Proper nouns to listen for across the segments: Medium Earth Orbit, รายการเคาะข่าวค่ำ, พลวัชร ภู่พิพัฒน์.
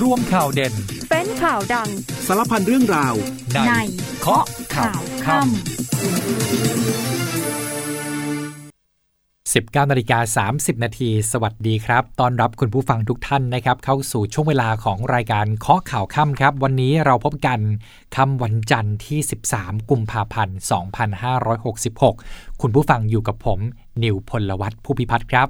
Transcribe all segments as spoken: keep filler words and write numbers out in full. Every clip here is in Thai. ร่วมข่าวเด่นเป็นข่าวดังสารพันเรื่องราวในเคาะข่าวค่ำ สิบเก้านาฬิกาสามสิบนาทีสวัสดีครับต้อนรับคุณผู้ฟังทุกท่านนะครับเข้าสู่ช่วงเวลาของรายการเคาะข่าวค่ำครับวันนี้เราพบกันค่ำวันจันทร์ที่สิบสามกุมภาพันธ์สองพันห้าร้อยหกสิบหกคุณผู้ฟังอยู่กับผมนิวพลวัฒน์ผู้พิพัฒน์ครับ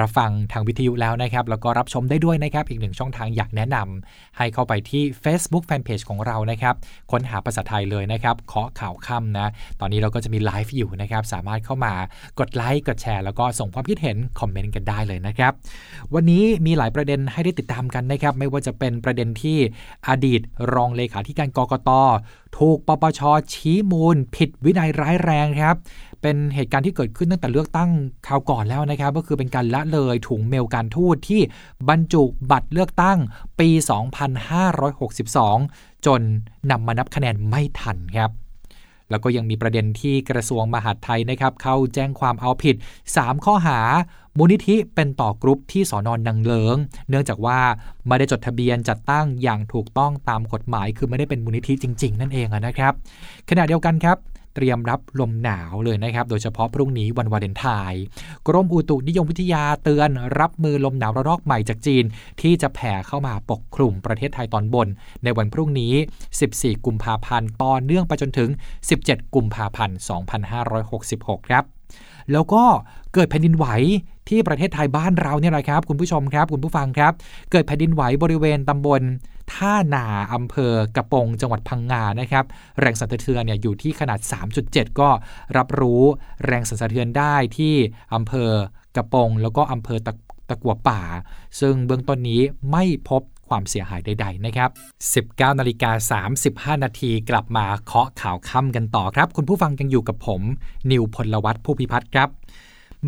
รับฟังทางวิทยุแล้วนะครับแล้วก็รับชมได้ด้วยนะครับอีกหนึ่งช่องทางอยากแนะนำให้เข้าไปที่ Facebook Fanpage ของเรานะครับค้นหาภาษาไทยเลยนะครับเคาะข่าวค่ำนะตอนนี้เราก็จะมีไลฟ์อยู่นะครับสามารถเข้ามากดไลค์กดแชร์แล้วก็ส่งความคิดเห็นคอมเมนต์กันได้เลยนะครับวันนี้มีหลายประเด็นให้ได้ติดตามกันนะครับไม่ว่าจะเป็นประเด็นที่อดีตรองเลขาธิการกกต.ถูกปปช.ชี้มูลผิดวินัยร้ายแรงครับเป็นเหตุการณ์ที่เกิดขึ้นตั้งแต่เลือกตั้งคราวก่อนแล้วนะครับก็คือเป็นการละเลยถุงเมลการทูตที่บรรจุบัตรเลือกตั้งปีสองพันห้าร้อยหกสิบสองจนนำมานับคะแนนไม่ทันครับแล้วก็ยังมีประเด็นที่กระทรวงมหาดไทยนะครับเข้าแจ้งความเอาผิดสามข้อหามูลนิธิเป็นต่อกรุ๊ปที่สน.นางเลิ้งเนื่องจากว่าไม่ได้จดทะเบียนจัดตั้งอย่างถูกต้องตามกฎหมายคือไม่ได้เป็นมูลนิธิจริงๆนั่นเองนะครับขณะเดียวกันครับเตรียมรับลมหนาวเลยนะครับโดยเฉพาะพรุ่งนี้วันวาเลนไทน์กรมอุตุนิยมวิทยาเตือนรับมือลมหนาวระลอกใหม่จากจีนที่จะแผ่เข้ามาปกคลุมประเทศไทยตอนบนในวันพรุ่งนี้สิบสี่กุมภาพันธ์ต่อเนื่องไปจนถึงสิบเจ็ดกุมภาพันธ์สองพันห้าร้อยหกสิบหกครับแล้วก็เกิดแผ่นดินไหวที่ประเทศไทยบ้านเราเนี่ยแหละครับคุณผู้ชมครับคุณผู้ฟังครับเกิดแผ่นดินไหวบริเวณตำบลท่านาอำเภอกระปงจังหวัดพังงานะครับแรงสั่นสะเทือนเนี่ยอยู่ที่ขนาด สามจุดเจ็ด ก็รับรู้แรงสั่นสะเทือนได้ที่อำเภอกระปงแล้วก็อำเภอตะตะกั่วป่าซึ่งเบื้องต้นนี้ไม่พบความเสียหายใดๆนะครับ สิบเก้านาฬิกาสามสิบห้านาทีกลับมาเคาะข่าวค่ำกันต่อครับคุณผู้ฟังยังอยู่กับผมนิวพลวัฒน์ผู้พิพัฒน์ครับ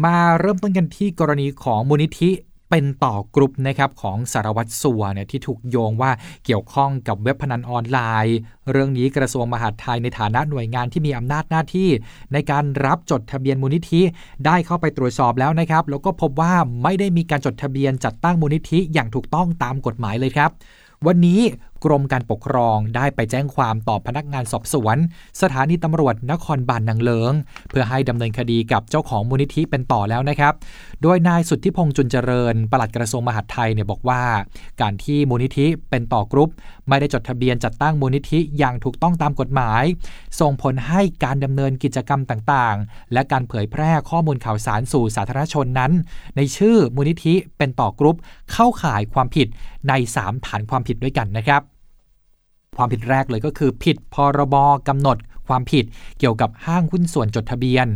มาเริ่มต้นกันที่กรณีของมูลนิธิเป็นต่อกรุ๊ปนะครับของสารวัตรสัวเนี่ยที่ถูกโยงว่าเกี่ยวข้องกับเว็บพนันออนไลน์เรื่องนี้กระทรวงมหาดไทยในฐานะหน่วยงานที่มีอำนาจหน้าที่ในการรับจดทะเบียนมูลนิธิได้เข้าไปตรวจสอบแล้วนะครับแล้วก็พบว่าไม่ได้มีการจดทะเบียนจัดตั้งมูลนิธิอย่างถูกต้องตามกฎหมายเลยครับวันนี้กรมการปกครองได้ไปแจ้งความต่อพนักงานสอบสวนสถานีตำรวจนครบาลนางเลิงเพื่อให้ดำเนินคดีกับเจ้าของมูลนิธิเป็นต่อแล้วนะครับโดยนายสุทธิพงษ์จุลเจริญปลัดกระทรวงมหาดไทยเนี่ยบอกว่าการที่มูลนิธิเป็นต่อกรุ๊ปไม่ได้จดทะเบียนจัดตั้งมูลนิธิอย่างถูกต้องตามกฎหมายส่งผลให้การดำเนินกิจกรรมต่างๆและการเผยแพร่ข้อมูลข่าวสารสู่สาธารณชนนั้นในชื่อมูลนิธิเป็นต่อกรุ๊ปเข้าข่ายความผิดในสามฐานความผิดด้วยกันนะครับความผิดแรกเลยก็คือผิดพรบกำหนดความผิดเกี่ยวกับห้างหุ้นส่วนจดทะเบียน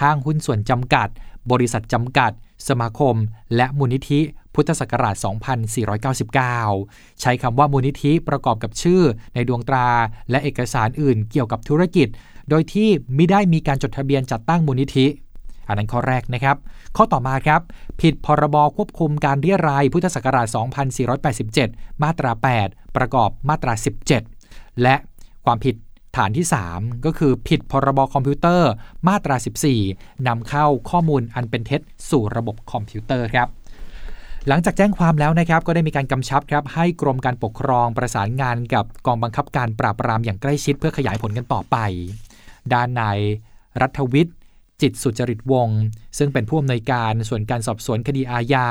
ห้างหุ้นส่วนจำกัดบริษัทจำกัดสมาคมและมูลนิธิพุทธศักราชสองพันสี่ร้อยเก้าสิบเก้าใช้คำว่ามูลนิธิประกอบกับชื่อในดวงตราและเอกสารอื่นเกี่ยวกับธุรกิจโดยที่ไม่ได้มีการจดทะเบียนจัดตั้งมูลนิธิอันนั้นข้อแรกนะครับข้อต่อมาครับผิดพรบควบคุมการเรียรายพุทธศักราชสองพันสี่ร้อยแปดสิบเจ็ดมาตราแปดประกอบมาตราสิบเจ็ดและความผิดฐานที่สามก็คือผิดพรบคอมพิวเตอร์มาตราสิบสี่นำเข้าข้อมูลอันเป็นเท็จสู่ระบบคอมพิวเตอร์ครับหลังจากแจ้งความแล้วนะครับก็ได้มีการกำชับครับให้กรมการปกครองประสานงานกับกองบังคับการปราบปรามอย่างใกล้ชิดเพื่อขยายผลกันต่อไปด้านนายรัฐวิทย์จิตสุจริตวงศ์ซึ่งเป็นผู้อำนวยการส่วนการสอบสวนคดีอาญา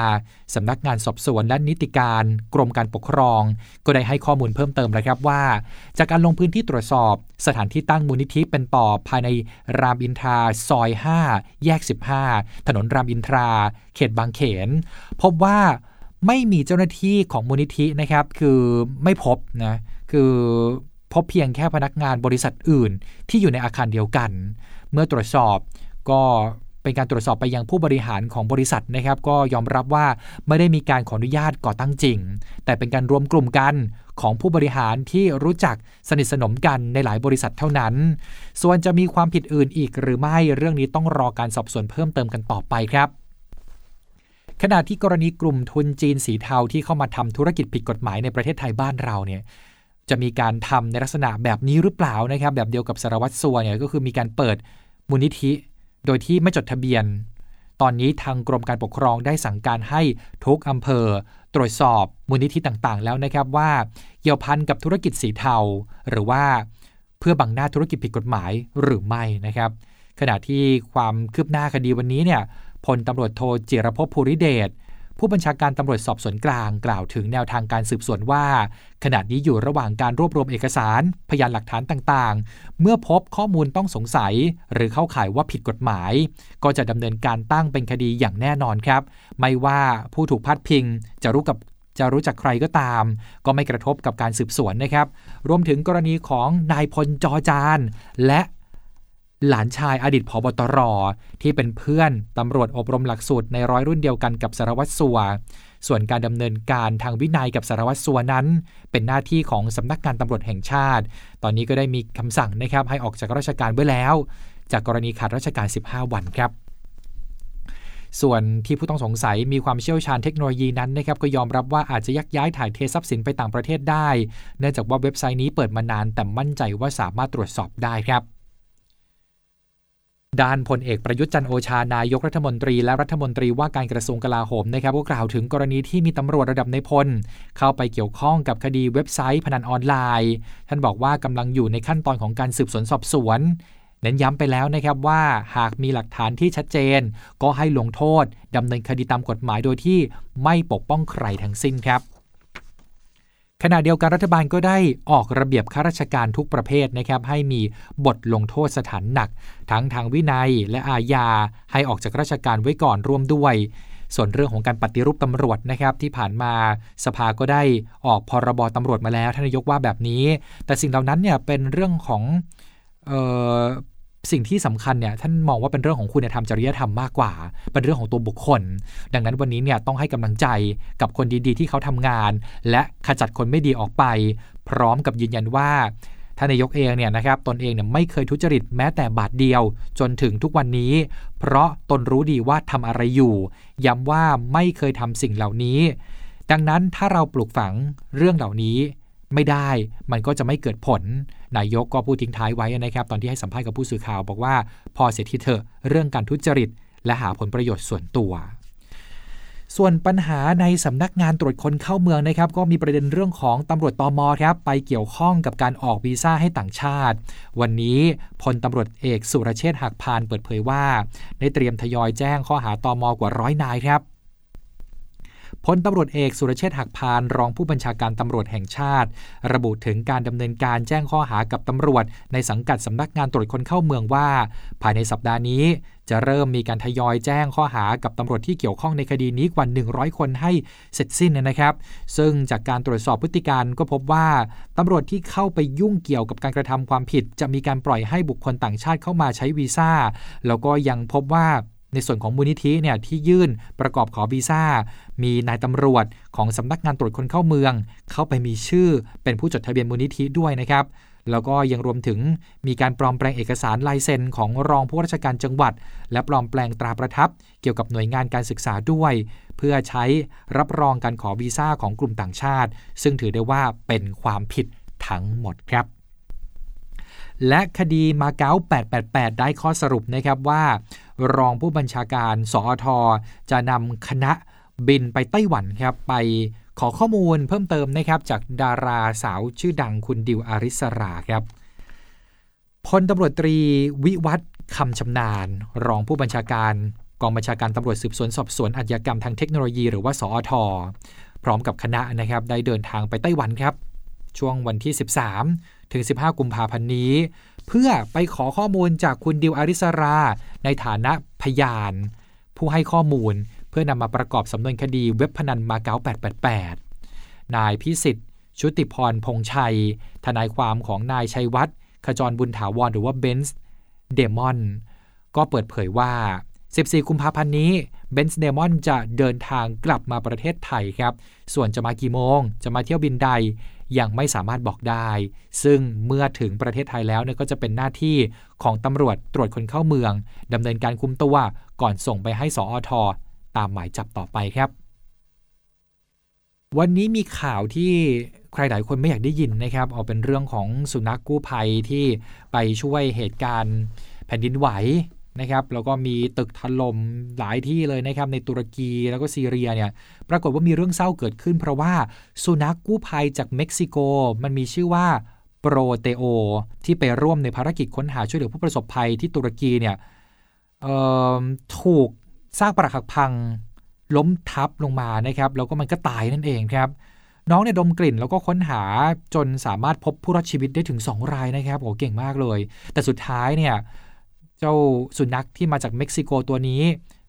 สำนักงานสอบสวนและนิติการกรมการปกครองก็ได้ให้ข้อมูลเพิ่มเติมนะครับว่าจากการลงพื้นที่ตรวจสอบสถานที่ตั้งมูลนิธิเป็นต่อภายในรามอินทราซอยห้าแยกสิบห้าถนนรามอินทราเขตบางเขนพบว่าไม่มีเจ้าหน้าที่ของมูลนิธินะครับคือไม่พบนะคือพบเพียงแค่พนักงานบริษัทอื่นที่อยู่ในอาคารเดียวกันเมื่อตรวจสอบก็เป็นการตรวจสอบไปยังผู้บริหารของบริษัทนะครับก็ยอมรับว่าไม่ได้มีการขออนุญาตก่อตั้งจริงแต่เป็นการรวมกลุ่มกันของผู้บริหารที่รู้จักสนิทสนมกันในหลายบริษัทเท่านั้นส่วนจะมีความผิดอื่นอีกหรือไม่เรื่องนี้ต้องรอการสอบสวนเพิ่มเติมกันต่อไปครับขณะที่กรณีกลุ่มทุนจีนสีเทาที่เข้ามาทำธุรกิจผิดกฎหมายในประเทศไทยบ้านเราเนี่ยจะมีการทำในลักษณะแบบนี้หรือเปล่านะครับแบบเดียวกับสารวัตรสัวเนี่ยก็คือมีการเปิดมูลนิธิโดยที่ไม่จดทะเบียน ตอนนี้ทางกรมการปกครองได้สั่งการให้ทุกอำเภอตรวจสอบมูลนิธิต่างๆแล้วนะครับว่าเกี่ยวพันกับธุรกิจสีเทาหรือว่าเพื่อบังหน้าธุรกิจผิดกฎหมายหรือไม่นะครับขณะที่ความคืบหน้าคดีวันนี้เนี่ยพลตำรวจโทจิรภพภูริเดชผู้บัญชาการตำรวจสอบสวนกลางกล่าวถึงแนวทางการสืบสวนว่าขณะนี้อยู่ระหว่างการรวบรวมเอกสารพยานหลักฐานต่างๆเมื่อพบข้อมูลต้องสงสัยหรือเข้าข่ายว่าผิดกฎหมายก็จะดำเนินการตั้งเป็นคดีอย่างแน่นอนครับไม่ว่าผู้ถูกพาดพิงจะรู้กับจะรู้จักใครก็ตามก็ไม่กระทบกับการสืบสวนนะครับรวมถึงกรณีของนายพลจอจานและหลานชายอดีตผบตรที่เป็นเพื่อนตำรวจอบรมหลักสูตรในร้อยรุ่นเดียวกันกับสารวัตรสัวส่วนการดำเนินการทางวินัยกับสารวัตรสัวนั้นเป็นหน้าที่ของสำนักงานตำรวจแห่งชาติตอนนี้ก็ได้มีคำสั่งนะครับให้ออกจากราชการไว้แล้วจากกรณีขาดราชการสิบห้าวันครับส่วนที่ผู้ต้องสงสัยมีความเชี่ยวชาญเทคโนโลยีนั้นนะครับก็ยอมรับว่าอาจจะยักย้ายถ่ายเททรัพย์สินไปต่างประเทศได้เนื่องจากว่าเว็บไซต์นี้เปิดมานานแต่มั่นใจว่าสามารถตรวจสอบได้ครับด้านพลเอกประยุทธ์จันทร์โอชานายกรัฐมนตรีและรัฐมนตรีว่าการกระทรวงกลาโหมนะครับก็กล่าวถึงกรณีที่มีตำรวจระดับนายพลเข้าไปเกี่ยวข้องกับคดีเว็บไซต์พนันออนไลน์ท่านบอกว่ากำลังอยู่ในขั้นตอนของการสืบสวนสอบสวนเน้นย้ำไปแล้วนะครับว่าหากมีหลักฐานที่ชัดเจนก็ให้ลงโทษดำเนินคดีตามกฎหมายโดยที่ไม่ปกป้องใครทั้งสิ้นครับขณะเดียวกันรัฐบาลก็ได้ออกระเบียบข้าราชการทุกประเภทนะครับให้มีบทลงโทษสถานหนักทั้งทางวินัยและอาญาให้ออกจากราชการไว้ก่อนร่วมด้วยส่วนเรื่องของการปฏิรูปตำรวจนะครับที่ผ่านมาสภาก็ได้ออกพรบตำรวจมาแล้วท่านนายกว่าแบบนี้แต่สิ่งเหล่านั้นเนี่ยเป็นเรื่องของเอ่อสิ่งที่สำคัญเนี่ยท่านมองว่าเป็นเรื่องของคุณธรรมจริยธรรมมากกว่าเป็นเรื่องของตัวบุคคลดังนั้นวันนี้เนี่ยต้องให้กำลังใจกับคนดีๆที่เขาทำงานและขจัดคนไม่ดีออกไปพร้อมกับยืนยันว่าท่านนายกเองเนี่ยนะครับตนเองเนี่ยไม่เคยทุจริตแม้แต่บาทเดียวจนถึงทุกวันนี้เพราะตนรู้ดีว่าทำอะไรอยู่ย้ำว่าไม่เคยทำสิ่งเหล่านี้ดังนั้นถ้าเราปลูกฝังเรื่องเหล่านี้ไม่ได้มันก็จะไม่เกิดผลนายกก็พูดทิ้งท้ายไว้นะครับตอนที่ให้สัมภาษณ์กับผู้สื่อข่าวบอกว่าพอเสียทีเถอะเรื่องการทุจริตและหาผลประโยชน์ส่วนตัวส่วนปัญหาในสำนักงานตรวจคนเข้าเมืองนะครับก็มีประเด็นเรื่องของตำรวจตม.ครับไปเกี่ยวข้องกับการออกวีซ่าให้ต่างชาติวันนี้พลตำรวจเอกสุรเชษฐ์หักพานเปิดเผยว่าได้เตรียมทยอยแจ้งข้อหาตม.กว่าร้อยนายครับพลตำรวจเอกสุรเชษฐ์หักพานรองผู้บัญชาการตำรวจแห่งชาติระบุถึงการดำเนินการแจ้งข้อหากับตำรวจในสังกัดสำนักงานตรวจคนเข้าเมืองว่าภายในสัปดาห์นี้จะเริ่มมีการทยอยแจ้งข้อหากับตำรวจที่เกี่ยวข้องในคดีนี้กว่าหนึ่งร้อยคนให้เสร็จสิ้นนะครับซึ่งจากการตรวจสอบพฤติการก็พบว่าตำรวจที่เข้าไปยุ่งเกี่ยวกับการกระทำความผิดจะมีการปล่อยให้บุคคลต่างชาติเข้ามาใช้วีซ่าแล้วก็ยังพบว่าในส่วนของมูลนิธิเนี่ยที่ยื่นประกอบขอวีซ่ามีนายตำรวจของสำนักงานตรวจคนเข้าเมืองเข้าไปมีชื่อเป็นผู้จดทะเบียนมูลนิธิด้วยนะครับแล้วก็ยังรวมถึงมีการปลอมแปลงเอกสารลายเซ็นของรองผู้ราชการจังหวัดและปลอมแปลงตราประทับเกี่ยวกับหน่วยงานการศึกษาด้วยเพื่อใช้รับรองการขอวีซ่าของกลุ่มต่างชาติซึ่งถือได้ว่าเป็นความผิดทั้งหมดครับและคดีมาเก๊าแปดแปดแปดได้ข้อสรุปนะครับว่ารองผู้บัญชาการสอท.จะนำคณะบินไปไต้หวันครับไปขอข้อมูลเพิ่มเติมนะครับจากดาราสาวชื่อดังคุณดิวอาริสราครับพลตำรวจตรีวิวัฒน์คำชำนาญรองผู้บัญชาการกองบัญชาการตำรวจสืบสวนสอบสวนอาชญากรรมทางเทคโนโลยีหรือว่าสอท.พร้อมกับคณะนะครับได้เดินทางไปไต้หวันครับช่วงวันที่สิบสามถึงสิบห้ากุมภาพันธ์นี้เพื่อไปขอข้อมูลจากคุณดิวอาริสราในฐานะพยานผู้ให้ข้อมูลเพื่อนำมาประกอบสำนวนคดีเว็บพนันมาเก๊าแปดแปดแปดนายพิสิทธิ์ชุติพรพงษ์ชัยทนายความของนายชัยวัฒน์ขจรบุญถาวรหรือว่าเบนซ์เดมอนก็เปิดเผยว่าสิบสี่กุมภาพันธ์นี้เบนซ์เดมอนจะเดินทางกลับมาประเทศไทยครับส่วนจะมากี่โมงจะมาเที่ยวบินใดยังไม่สามารถบอกได้ซึ่งเมื่อถึงประเทศไทยแล้วเนี่ยก็จะเป็นหน้าที่ของตำรวจตรวจคนเข้าเมืองดำเนินการคุมตัวก่อนส่งไปให้สอท.ตามหมายจับต่อไปครับวันนี้มีข่าวที่ใครหลายคนไม่อยากได้ยินนะครับเอาเป็นเรื่องของสุนัขกู้ภัยที่ไปช่วยเหตุการณ์แผ่นดินไหว นะครับแล้วก็มีตึกถล่มหลายที่เลยนะครับในตุรกีแล้วก็ซีเรียเนี่ยปรากฏว่ามีเรื่องเศร้าเกิดขึ้นเพราะว่าสุนัข ก, กู้ภัยจากเม็กซิโกมันมีชื่อว่าโปรเตโอที่ไปร่วมในภารกิจค้นหาช่วยเหลือผู้ประสบภัยที่ตุรกีเนี่ยถูกซากปรักหักพังล้มทับลงมานะครับแล้วก็มันก็ตายนั่นเองครับน้องเนี่ยดมกลิ่นแล้วก็ค้นหาจนสามารถพบผู้รอดชีวิตได้ถึงสองรายนะครับโอ้เก่งมากเลยแต่สุดท้ายเนี่ยเจ้าสุนัขที่มาจากเม็กซิโกตัวนี้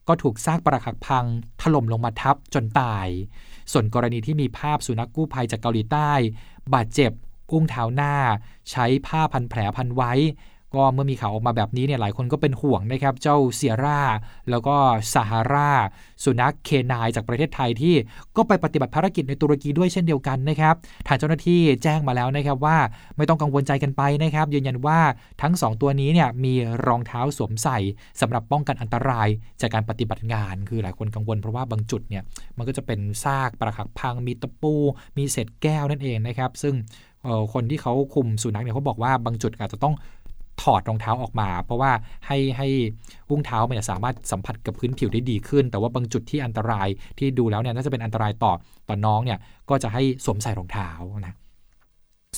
ก็ถูกซากปรักหักพังถล่มลงมาทับจนตายส่วนกรณีที่มีภาพสุนัข ก, กู้ภัยจากเกาหลีใต้บาดเจ็บอุ้งเท้าหน้าใช้ผ้าพันแผลพันไว้ก็เมื่อมีข่าวออกมาแบบนี้เนี่ยหลายคนก็เป็นห่วงนะครับเจ้าเซียร่าแล้วก็ซาฮาราสุนัขเคนายจากประเทศไทยที่ก็ไปปฏิบัติภารกิจในตุรกีด้วยเช่นเดียวกันนะครับทางเจ้าหน้าที่แจ้งมาแล้วนะครับว่าไม่ต้องกังวลใจกันไปนะครับยืนยันว่าทั้งสองตัวนี้เนี่ยมีรองเท้าสวมใส่สำหรับป้องกันอันตรายจากการปฏิบัติงานคือหลายคนกังวลเพราะว่าบางจุดเนี่ยมันก็จะเป็นซากปรักหักพังมีตะปูมีเศษแก้วนั่นเองนะครับซึ่งคนที่เขาคุมสุนัขเนี่ยเขาบอกว่าบางจุดอาจจะต้องถอดรองเท้าออกมาเพราะว่าให้ให้อุ้งเท้ามันสามารถสัมผัสกับพื้นผิวได้ดีขึ้นแต่ว่าบางจุดที่อันตรายที่ดูแล้วเนี่ยน่าจะเป็นอันตรายต่อต่อน้องเนี่ยก็จะให้สวมใส่รองเท้านะ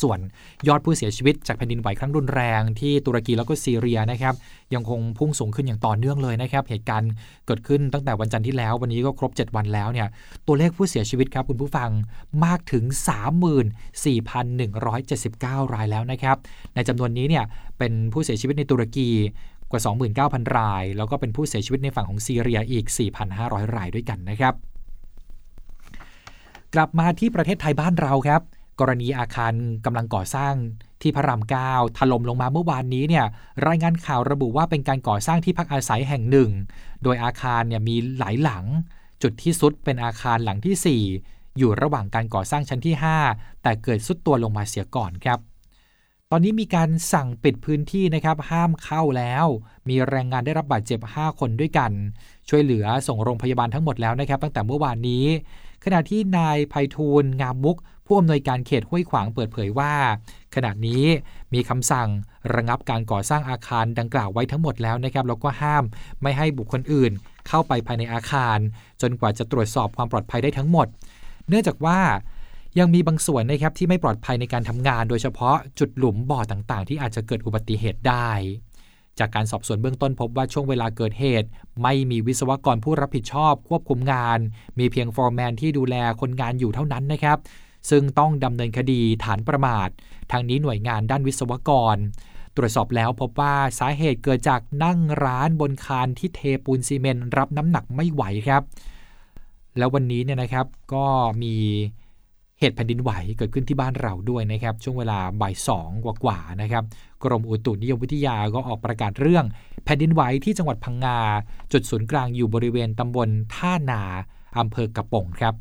ส่วนยอดผู้เสียชีวิตจากแผ่นดินไหวครั้งรุนแรงที่ตุรกีแล้วก็ซีเรียนะครับยังคงพุ่งสูงขึ้นอย่างต่อเนื่องเลยนะครับเหตุการณ์เกิดขึ้นตั้งแต่วันจันทร์ที่แล้ววันนี้ก็ครบเจ็ดวันแล้วเนี่ยตัวเลขผู้เสียชีวิตครับคุณผู้ฟังมากถึง สามหมื่นสี่พันหนึ่งร้อยเจ็ดสิบเก้า รายแล้วนะครับในจำนวนนี้เนี่ยเป็นผู้เสียชีวิตในตุรกีกว่า สองหมื่นเก้าพัน รายแล้วก็เป็นผู้เสียชีวิตในฝั่งของซีเรียอีก สี่พันห้าร้อย รายด้วยกันนะครับกลับมาที่ประเทศไทยบ้านเราครับกรณีอาคารกำลังก่อสร้างที่พระรามเก้าถล่มลงมาเมื่อวานนี้เนี่ยรายงานข่าวระบุว่าเป็นการก่อสร้างที่พักอาศัยแห่งหนึ่งโดยอาคารเนี่ยมีหลายหลังจุดที่สุดเป็นอาคารหลังที่สี่อยู่ระหว่างการก่อสร้างชั้นที่ห้าแต่เกิดสุดตัวลงมาเสียก่อนครับตอนนี้มีการสั่งปิดพื้นที่นะครับห้ามเข้าแล้วมีแรงงานได้รับบาดเจ็บห้าคนด้วยกันช่วยเหลือส่งโรงพยาบาลทั้งหมดแล้วนะครับตั้งแต่เมื่อวานนี้ขณะที่นายไพฑูรย์ งามมุกผู้อำนวยการเขตห้วยขวางเปิดเผยว่าขณะนี้มีคำสั่งระงับการก่อสร้างอาคารดังกล่าวไว้ทั้งหมดแล้วนะครับแล้วก็ห้ามไม่ให้บุคคลอื่นเข้าไปภายในอาคารจนกว่าจะตรวจสอบความปลอดภัยได้ทั้งหมดเนื่องจากว่ายังมีบางส่วนนะครับที่ไม่ปลอดภัยในการทำงานโดยเฉพาะจุดหลุมบ่อต่างๆที่อาจจะเกิดอุบัติเหตุได้จากการสอบสวนเบื้องต้นพบว่าช่วงเวลาเกิดเหตุไม่มีวิศวกรผู้รับผิดชอบควบคุมงานมีเพียงฟอร์แมนที่ดูแลคนงานอยู่เท่านั้นนะครับซึ่งต้องดำเนินคดีฐานประมาททางนี้หน่วยงานด้านวิศวกรตรวจสอบแล้วพบว่าสาเหตุเกิดจากนั่งร้านบนคานที่เทปูนซีเมนต์รับน้ำหนักไม่ไหวครับแล้ววันนี้เนี่ยนะครับก็มีเหตุแผ่นดินไหวเกิดขึ้นที่บ้านเราด้วยนะครับช่วงเวลาบ่ายสองกว่าๆนะครับกรมอุตุนิยมวิทยาก็ออกประกาศเรื่องแผ่นดินไหวที่จังหวัดพังงาจุดศูนย์กลางอยู่บริเวณตำบลท่านาอำเภอกระป่งครับ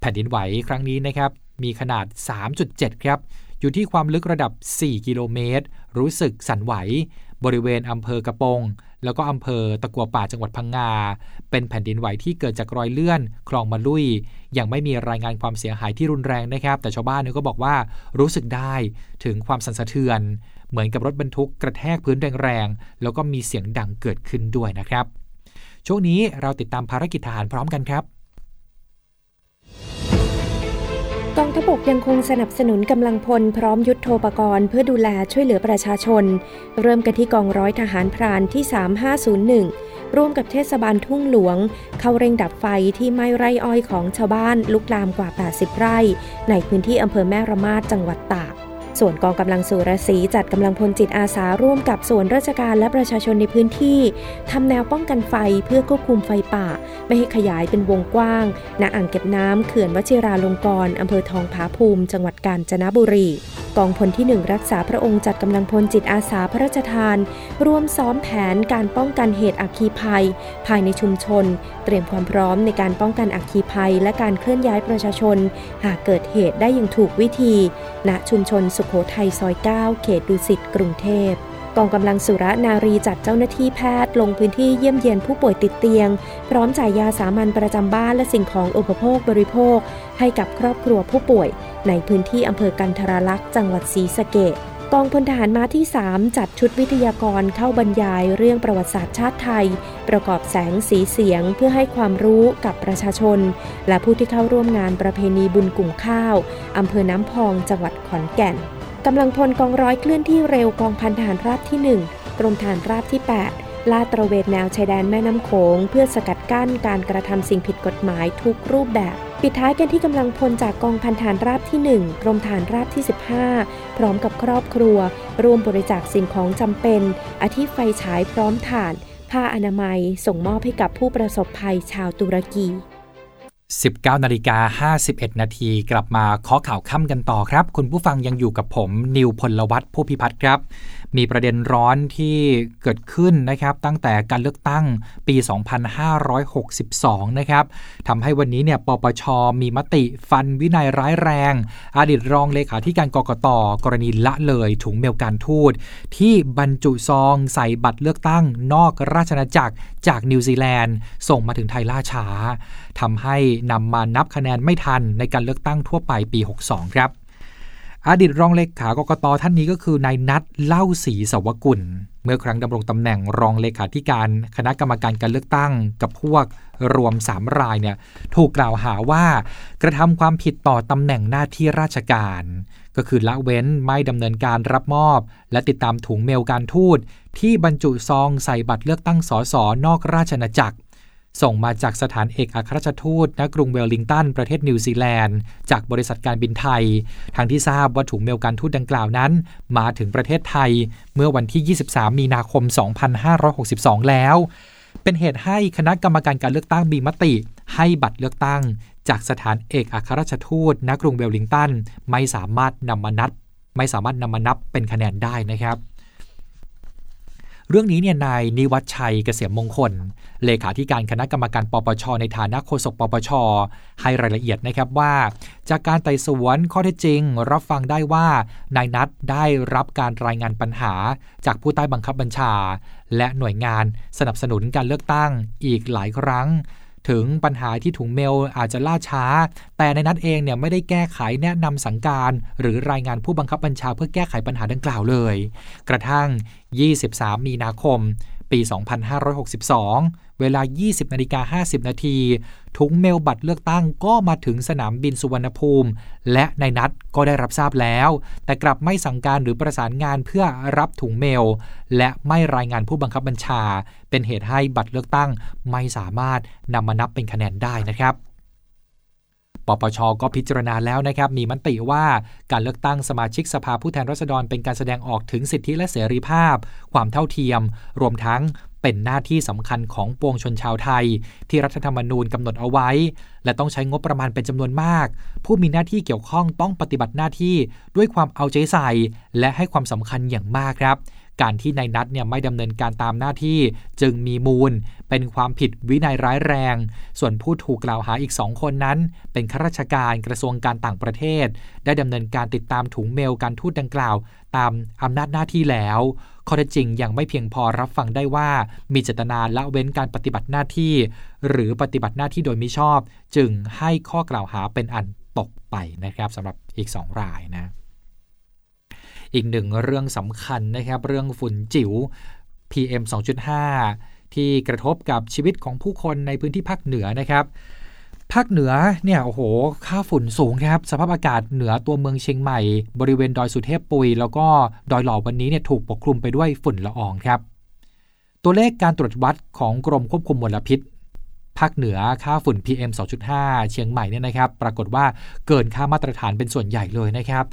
แผ่นดินไหวครั้งนี้นะครับมีขนาด สามจุดเจ็ด ครับอยู่ที่ความลึกระดับสี่กิโลเมตรรู้สึกสั่นไหวบริเวณอำเภอกระปงแล้วก็อำเภอตะกั่วป่าจังหวัดพังงาเป็นแผ่นดินไหวที่เกิดจากรอยเลื่อนคลองมะลุยยังไม่มีรายงานความเสียหายที่รุนแรงนะครับแต่ชาวบ้านเนี่ยก็บอกว่ารู้สึกได้ถึงความสั่นสะเทือนเหมือนกับรถบรรทุกกระแทกพื้นแรงๆแล้วก็มีเสียงดังเกิดขึ้นด้วยนะครับช่วงนี้เราติดตามภารกิจทหารพร้อมกันครับกองทัพบกยังคงสนับสนุนกำลังพลพร้อมยุทโธปกรณ์เพื่อดูแลช่วยเหลือประชาชนเริ่มกันที่กองร้อยทหารพรานที่สามห้าศูนย์หนึ่งร่วมกับเทศบาลทุ่งหลวงเข้าเร่งดับไฟที่ไม้ไร่อ้อยของชาวบ้านลุกลามกว่าแปดสิบไร่ในพื้นที่อำเภอแม่ระมาดจังหวัดตากส่วนกองกำลังสุรศรีจัดกำลังพลจิตอาสาร่วมกับส่วนราชการและประชาชนในพื้นที่ทำแนวป้องกันไฟเพื่อควบคุมไฟป่าไม่ให้ขยายเป็นวงกว้างณอ่างเก็บน้ำเขื่อนวชิราลงกรณ์อำเภอทองผาภูมิจังหวัดกาญจนบุรีกองพลที่หนึ่งรักษาพระองค์จัดกำลังพลจิตอาสาพระราชทานร่วมซ้อมแผนการป้องกันเหตุอัคคีภัยภายในชุมชนเตรียมความพร้อมในการป้องกันอัคคีภัยและการเคลื่อนย้ายประชาชนหากเกิดเหตุได้อย่างถูกวิธีณชุมชนสุโขทัยซอยเก้าเขตดุสิตกรุงเทพกองกำลังสุรนารีจัดเจ้าหน้าที่แพทย์ลงพื้นที่เยี่ยมเยียนผู้ป่วยติดเตียงพร้อมจ่ายยาสามัญประจำบ้านและสิ่งของอุปโภคบริโภคให้กับครอบครัวผู้ป่วยในพื้นที่อำเภอกันทราลักษณ์จังหวัดศรีสะเกษ กองพลทหารม้าที่สามจัดชุดวิทยากรเข้าบรรยายเรื่องประวัติศาสตร์ชาติไทยประกอบแสงสีเสียงเพื่อให้ความรู้กับประชาชนและผู้ที่เข้าร่วมงานประเพณีบุญกลุ่มข้าวอำเภอน้ำพองจังหวัดขอนแก่นกำลังพลกองร้อยเคลื่อนที่เร็วกองพันทหารราบที่หนึ่งกรมทหารราบที่แปดลาดตระเวนแนวชายแดนแม่น้ำโขงเพื่อสกัดกั้นการกระทำสิ่งผิดกฎหมายทุกรูปแบบปิดท้ายกันที่กำลังพลจากกองพันทหารราบที่หนึ่งกรมทหารราบที่สิบห้าพร้อมกับครอบครัวร่วมบริจาคสิ่งของจำเป็นอาทิไฟฉายพร้อมถ่านผ้าอนามัยส่งมอบให้กับผู้ประสบภัยชาวตุรกี สิบเก้านาฬิกาห้าสิบเอ็ดนาทีกลับมาข้อข่าวค่ำกันต่อครับคุณผู้ฟังยังอยู่กับผมนิวพลวัฒน์ผู้พิพัฒน์ครับมีประเด็นร้อนที่เกิดขึ้นนะครับตั้งแต่การเลือกตั้งปีสองพันห้าร้อยหกสิบสองนะครับทำให้วันนี้เนี่ยปปช.มีมติฟันวินัยร้ายแรงอดีตรองเลขาธิการกกต.กรณีละเลยถุงเมลการทูตที่บรรจุซองใส่บัตรเลือกตั้งนอกราชอาณาจักรจากนิวซีแลนด์ส่งมาถึงไทยล่าช้าทำให้นำมานับคะแนนไม่ทันในการเลือกตั้งทั่วไปปีหกสองครับอดีตรองเลขากกต.ท่านนี้ก็คือนายนัทเล่าศรีสวกุลเมื่อครั้งดำรงตำแหน่งรองเลขาธิการคณะกรรมการการเลือกตั้งกับพวกรวมสามรายเนี่ยถูกกล่าวหาว่ากระทำความผิดต่อตำแหน่งหน้าที่ราชการก็คือละเว้นไม่ดำเนินการรับมอบและติดตามถุงเมลการทูตที่บรรจุซองใส่บัตรเลือกตั้งสสนอกราชอาณาจักรส่งมาจากสถานเอกอัครราชทูตณกรุงเวลลิงตันประเทศนิวซีแลนด์จากบริษัทการบินไทยทางที่ทราบว่าถุงเมลการทูตดังกล่าวนั้นมาถึงประเทศไทยเมื่อวันที่ยี่สิบสามมีนาคมสองพันห้าร้อยหกสิบสองแล้วเป็นเหตุให้คณะกรรมการการเลือกตั้งมีมติให้บัตรเลือกตั้งจากสถานเอกอัครราชทูตณกรุงเวลลิงตันไม่สามารถนำมานับไม่สามารถนำมานับเป็นคะแนนได้นะครับเรื่องนี้เนี่ยนายนิวัฒน์ชัยเกษมมงคลเลขาธิการคณะกรรมการปปชในฐานะโฆษกปปชให้รายละเอียดนะครับว่าจากการไต่สวนข้อเท็จจริงรับฟังได้ว่านายนัทได้รับการรายงานปัญหาจากผู้ใต้บังคับบัญชาและหน่วยงานสนับสนุนการเลือกตั้งอีกหลายครั้งถึงปัญหาที่ถุงเมลอาจจะล่าช้าแต่นายนัทเองเนี่ยไม่ได้แก้ไขแนะนำสั่งการหรือรายงานผู้บังคับบัญชาเพื่อแก้ไขปัญหาดังกล่าวเลยกระทั่งยี่สิบสามมีนาคมปีสองพันห้าร้อยหกสิบสองเวลา ยี่สิบนาฬิกาห้าสิบนาทีถุงเมลบัตรเลือกตั้งก็มาถึงสนามบินสุวรรณภูมิและนายนัทก็ได้รับทราบแล้วแต่กลับไม่สั่งการหรือประสานงานเพื่อรับถุงเมลและไม่รายงานผู้บังคับบัญชาเป็นเหตุให้บัตรเลือกตั้งไม่สามารถนำมานับเป็นคะแนนได้นะครับปปช.ก็พิจารณาแล้วนะครับมีมติว่าการเลือกตั้งสมาชิกสภาผู้แทนราษฎรเป็นการแสดงออกถึงสิทธิและเสรีภาพความเท่าเทียมรวมทั้งเป็นหน้าที่สำคัญของปวงชนชาวไทยที่รัฐธรรมนูญกำหนดเอาไว้และต้องใช้งบประมาณเป็นจำนวนมากผู้มีหน้าที่เกี่ยวข้องต้องปฏิบัติหน้าที่ด้วยความเอาใจใส่และให้ความสำคัญอย่างมากครับการที่นายนัทเนี่ยไม่ดำเนินการตามหน้าที่จึงมีมูลเป็นความผิดวินัยร้ายแรงส่วนผู้ถูกกล่าวหาอีกสองคนนั้นเป็นข้าราชการกระทรวงการต่างประเทศได้ดำเนินการติดตามถุงเมลการทูตดังกล่าวตามอำนาจหน้าที่แล้วข้อเท็จจริงยังไม่เพียงพอรับฟังได้ว่ามีเจตนาละเว้นการปฏิบัติหน้าที่หรือปฏิบัติหน้าที่โดยมิชอบจึงให้ข้อกล่าวหาเป็นอันตกไปนะครับสำหรับอีกสองรายนะอีกหนึ่งเรื่องสำคัญนะครับเรื่องฝุ่นจิ๋ว พี เอ็ม สองจุดห้า ที่กระทบกับชีวิตของผู้คนในพื้นที่ภาคเหนือนะครับภาคเหนือเนี่ยโอ้โหค่าฝุ่นสูงครับสภาพอากาศเหนือตัวเมืองเชียงใหม่บริเวณดอยสุเทพปุยแล้วก็ดอยหล่อวันนี้เนี่ยถูกปกคลุมไปด้วยฝุ่นละอองครับตัวเลขการตรวจวัดของกรมควบคุมมลพิษภาคเหนือค่าฝุ่น พี เอ็ม สองจุดห้า เชียงใหม่เนี่ยนะครับปรากฏว่าเกินค่ามาตรฐานเป็นส่วนใหญ่เลยนะครับ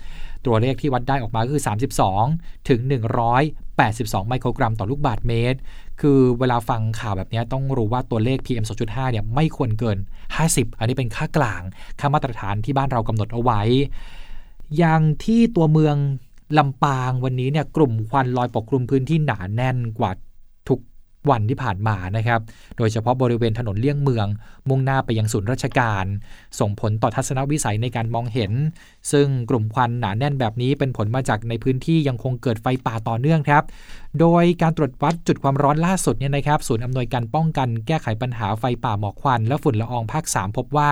ตัวเลขที่วัดได้ออกมาคือสามสิบสองถึงหนึ่งร้อยแปดสิบสองไมโครกรัมต่อลูกบาศก์เมตรคือเวลาฟังข่าวแบบนี้ต้องรู้ว่าตัวเลข พี เอ็ม สองจุดห้า เนี่ยไม่ควรเกินห้าสิบอันนี้เป็นค่ากลางค่ามาตรฐานที่บ้านเรากำหนดเอาไว้อย่างที่ตัวเมืองลำปางวันนี้เนี่ยกลุ่มควันลอยปกคลุมพื้นที่หนาแน่นกว่าทุก วันที่ผ่านมานะครับโดยเฉพาะบริเวณถนนเลี่ยงเมืองมุ่งหน้าไปยังศูนย์ราชการส่งผลต่อทัศนวิสัยในการมองเห็นซึ่งกลุ่มควันหนาแน่นแบบนี้เป็นผลมาจากในพื้นที่ยังคงเกิดไฟป่าต่อเนื่องครับโดยการตรวจวัดจุดความร้อนล่าสุดเนี่ยนะครับศูนย์อำนวยการป้องกันแก้ไขปัญหาไฟป่าหมอกควันและฝุ่นละอองภาคสามพบว่า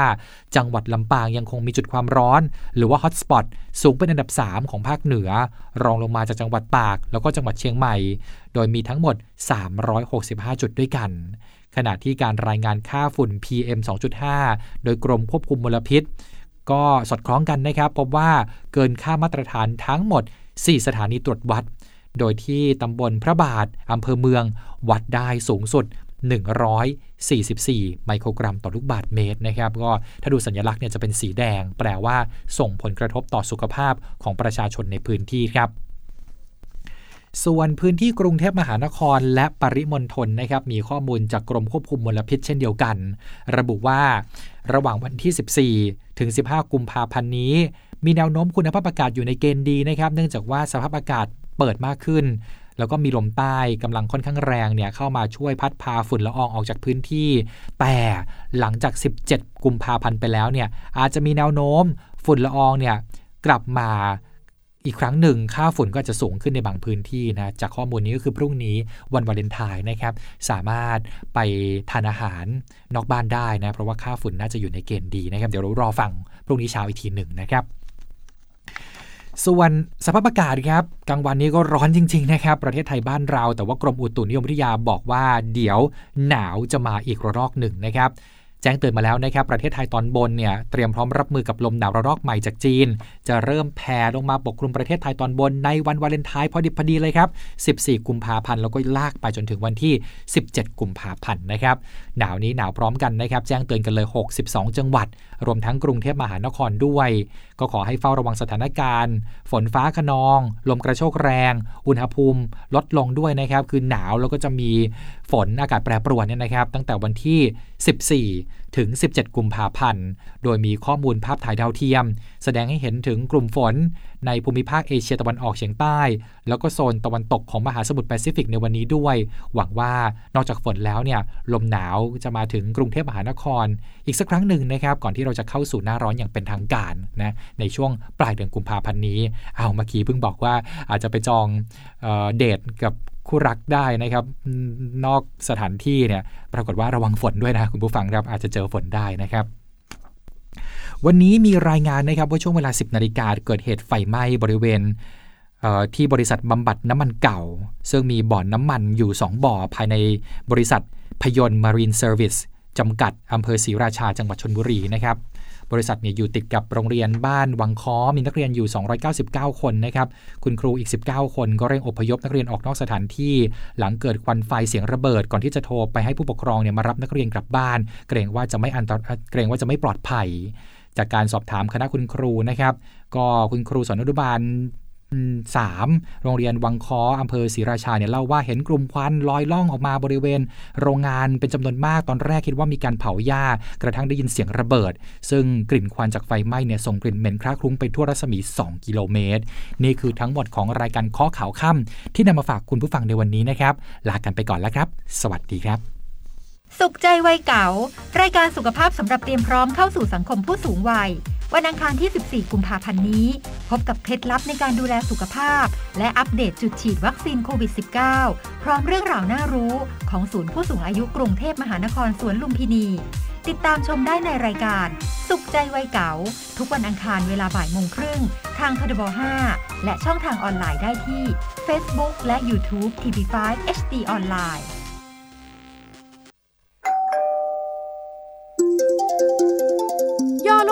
จังหวัดลำปางยังคงมีจุดความร้อนหรือว่าฮอตสปอตสูงเป็นอันดับสามของภาคเหนือรองลงมาจากจังหวัดตากแล้วก็จังหวัดเชียงใหม่โดยมีทั้งหมดสามร้อยหกสิบห้าจุดด้วยกันขณะที่การรายงานค่าฝุ่น พี เอ็ม สองจุดห้า โดยกรมควบคุมมลพิษก็สอดคล้องกันนะครับพบว่าเกินค่ามาตรฐานทั้งหมดสี่สถานีตรวจวัดโดยที่ตำบลพระบาทอำเภอเมืองวัดได้สูงสุดหนึ่งร้อยสี่สิบสี่ไมโครกรัมต่อลูกบาศก์เมตรนะครับก็ถ้าดูสัญลักษณ์เนี่ยจะเป็นสีแดงแปลว่าส่งผลกระทบต่อสุขภาพของประชาชนในพื้นที่ครับส่วนพื้นที่กรุงเทพมหานครและปริมณฑลนะครับมีข้อมูลจากกรมควบคุมมลพิษเช่นเดียวกันระบุว่าระหว่างวันที่สิบสี่ถึงสิบห้ากุมภาพันธ์นี้มีแนวโน้มคุณภาพอากาศอยู่ในเกณฑ์ดีนะครับเนื่องจากว่าสภาพอากาศเปิดมากขึ้นแล้วก็มีลมใต้กำลังค่อนข้างแรงเนี่ยเข้ามาช่วยพัดพาฝุ่นละอองออกจากพื้นที่แต่หลังจากสิบเจ็ดกุมภาพันธ์ไปแล้วเนี่ยอาจจะมีแนวโน้มฝุ่นละอองเนี่ยกลับมาอีกครั้งหนึ่งค่าฝุ่นก็จะสูงขึ้นในบางพื้นที่นะจากข้อมูลนี้ก็คือพรุ่งนี้วันวาเลนไทน์นะครับสามารถไปทานอาหารนอกบ้านได้นะเพราะว่าค่าฝุ่นน่าจะอยู่ในเกณฑ์ดีนะครับเดี๋ยวเรารอฟังพรุ่งนี้เช้าอีกทีหนึ่งนะครับส่วนสภาพอากาศครับกลางวันนี้ก็ร้อนจริงๆนะครับประเทศไทยบ้านเราแต่ว่ากรมอุตุนิยมวิทยาบอกว่าเดี๋ยวหนาวจะมาอีกระลอกหนึ่งนะครับแจ้งเตือนมาแล้วนะครับประเทศไทยตอนบนเนี่ยเตรียมพร้อมรับมือกับลมหนาวระลอกใหม่จากจีนจะเริ่มแผ่ลงมาปกคลุมประเทศไทยตอนบนในวันวาเลนไทน์พอดิบพอดีเลยครับสิบสี่กุมภาพันธ์แล้วก็ลากไปจนถึงวันที่สิบเจ็ดกุมภาพันธ์นะครับหนาวนี้หนาวพร้อมกันนะครับแจ้งเตือนกันเลยหกสิบสองจังหวัดรวมทั้งกรุงเทพมหานครด้วยก็ขอให้เฝ้าระวังสถานการณ์ฝนฟ้าคะนองลมกระโชกแรงอุณหภูมิลดลงด้วยนะครับคือหนาวแล้วก็จะมีฝนอากาศแปรปรวนเนี่ยนะครับตั้งแต่วันที่สิบสี่ถึงสิบเจ็ดกุมภาพันธ์โดยมีข้อมูลภาพถ่ายดาวเทียมแสดงให้เห็นถึงกลุ่มฝนในภูมิภาคเอเชียตะวันออกเฉียงใต้แล้วก็โซนตะวันตกของมหาสมุทรแปซิฟิกในวันนี้ด้วยหวังว่านอกจากฝนแล้วเนี่ยลมหนาวจะมาถึงกรุงเทพมหานครอีกสักครั้งหนึ่งนะครับก่อนที่เราจะเข้าสู่หน้าร้อนอย่างเป็นทางการนะในช่วงปลายเดือนกุมภาพันธ์นี้เอาเมื่อกี้เพิ่งบอกว่าอาจจะไปจองเอ่อเดทกับคู่รักได้นะครับนอกสถานที่เนี่ยปรากฏว่าระวังฝนด้วยนะคุณผู้ฟังครับอาจจะเจอฝนได้นะครับวันนี้มีรายงานนะครับว่าช่วงเวลา สิบนาฬิกา นเกิดเหตุไฟไหม้บริเวณที่บริษัทบำบัดน้ำมันเก่าซึ่งมีบ่อนน้ำมันอยู่สองบ่อภายในบริษัทพยนต์ Marine Service จำกัดอำเภอศรีราชาจังหวัดชลบุรีนะครับบริษัทเนี่ยอยู่ติดกับโรงเรียนบ้านวังค้อมีนักเรียนอยู่สองร้อยเก้าสิบเก้าคนนะครับคุณครูอีกสิบเก้าคนก็เร่งอพยพนักเรียนออกนอกสถานที่หลังเกิดควันไฟเสียงระเบิดก่อนที่จะโทรไปให้ผู้ปกครองเนี่ยมารับนักเรียนกลับบ้านเกรงว่าจะไม่อันตรายเกรงว่าจะไม่ปลอดภัยจากการสอบถามคณะคุณครูนะครับก็คุณครูสอนอนุบาลสามโรงเรียนวังค้ออำเภอศรีราชาเนี่ยเล่าว่าเห็นกลุ่มควันลอยล่องออกมาบริเวณโรงงานเป็นจำนวนมากตอนแรกคิดว่ามีการเผาหญ้ากระทั่งได้ยินเสียงระเบิดซึ่งกลิ่นควันจากไฟไหม้เนี่ยส่งกลิ่นเหม็นคล้าคลุ้งไปทั่วรัศมีสองกิโลเมตรนี่คือทั้งหมดของรายการข้อข่าวค่ำที่นำมาฝากคุณผู้ฟังในวันนี้นะครับลากันไปก่อนแล้วครับสวัสดีครับสุขใจวัยเก๋ารายการสุขภาพสำหรับเตรียมพร้อมเข้าสู่สังคมผู้สูงวัยวันอังคารที่สิบสี่กุมภาพันธ์นี้พบกับเคล็ดลับในการดูแลสุขภาพและอัปเดตจุดฉีดวัคซีนโควิด สิบเก้า พร้อมเรื่องราวน่ารู้ของศูนย์ผู้สูงอายุกรุงเทพมหานครสวนลุมพินีติดตามชมได้ในรายการสุขใจวัยเก๋าทุกวันอังคารเวลาบ่ายโมงครึ่งทางททบห้าและช่องทางออนไลน์ได้ที่ Facebook และ YouTube ที วี ไฟว์ เอช ดี ออนไลน์ย่อโล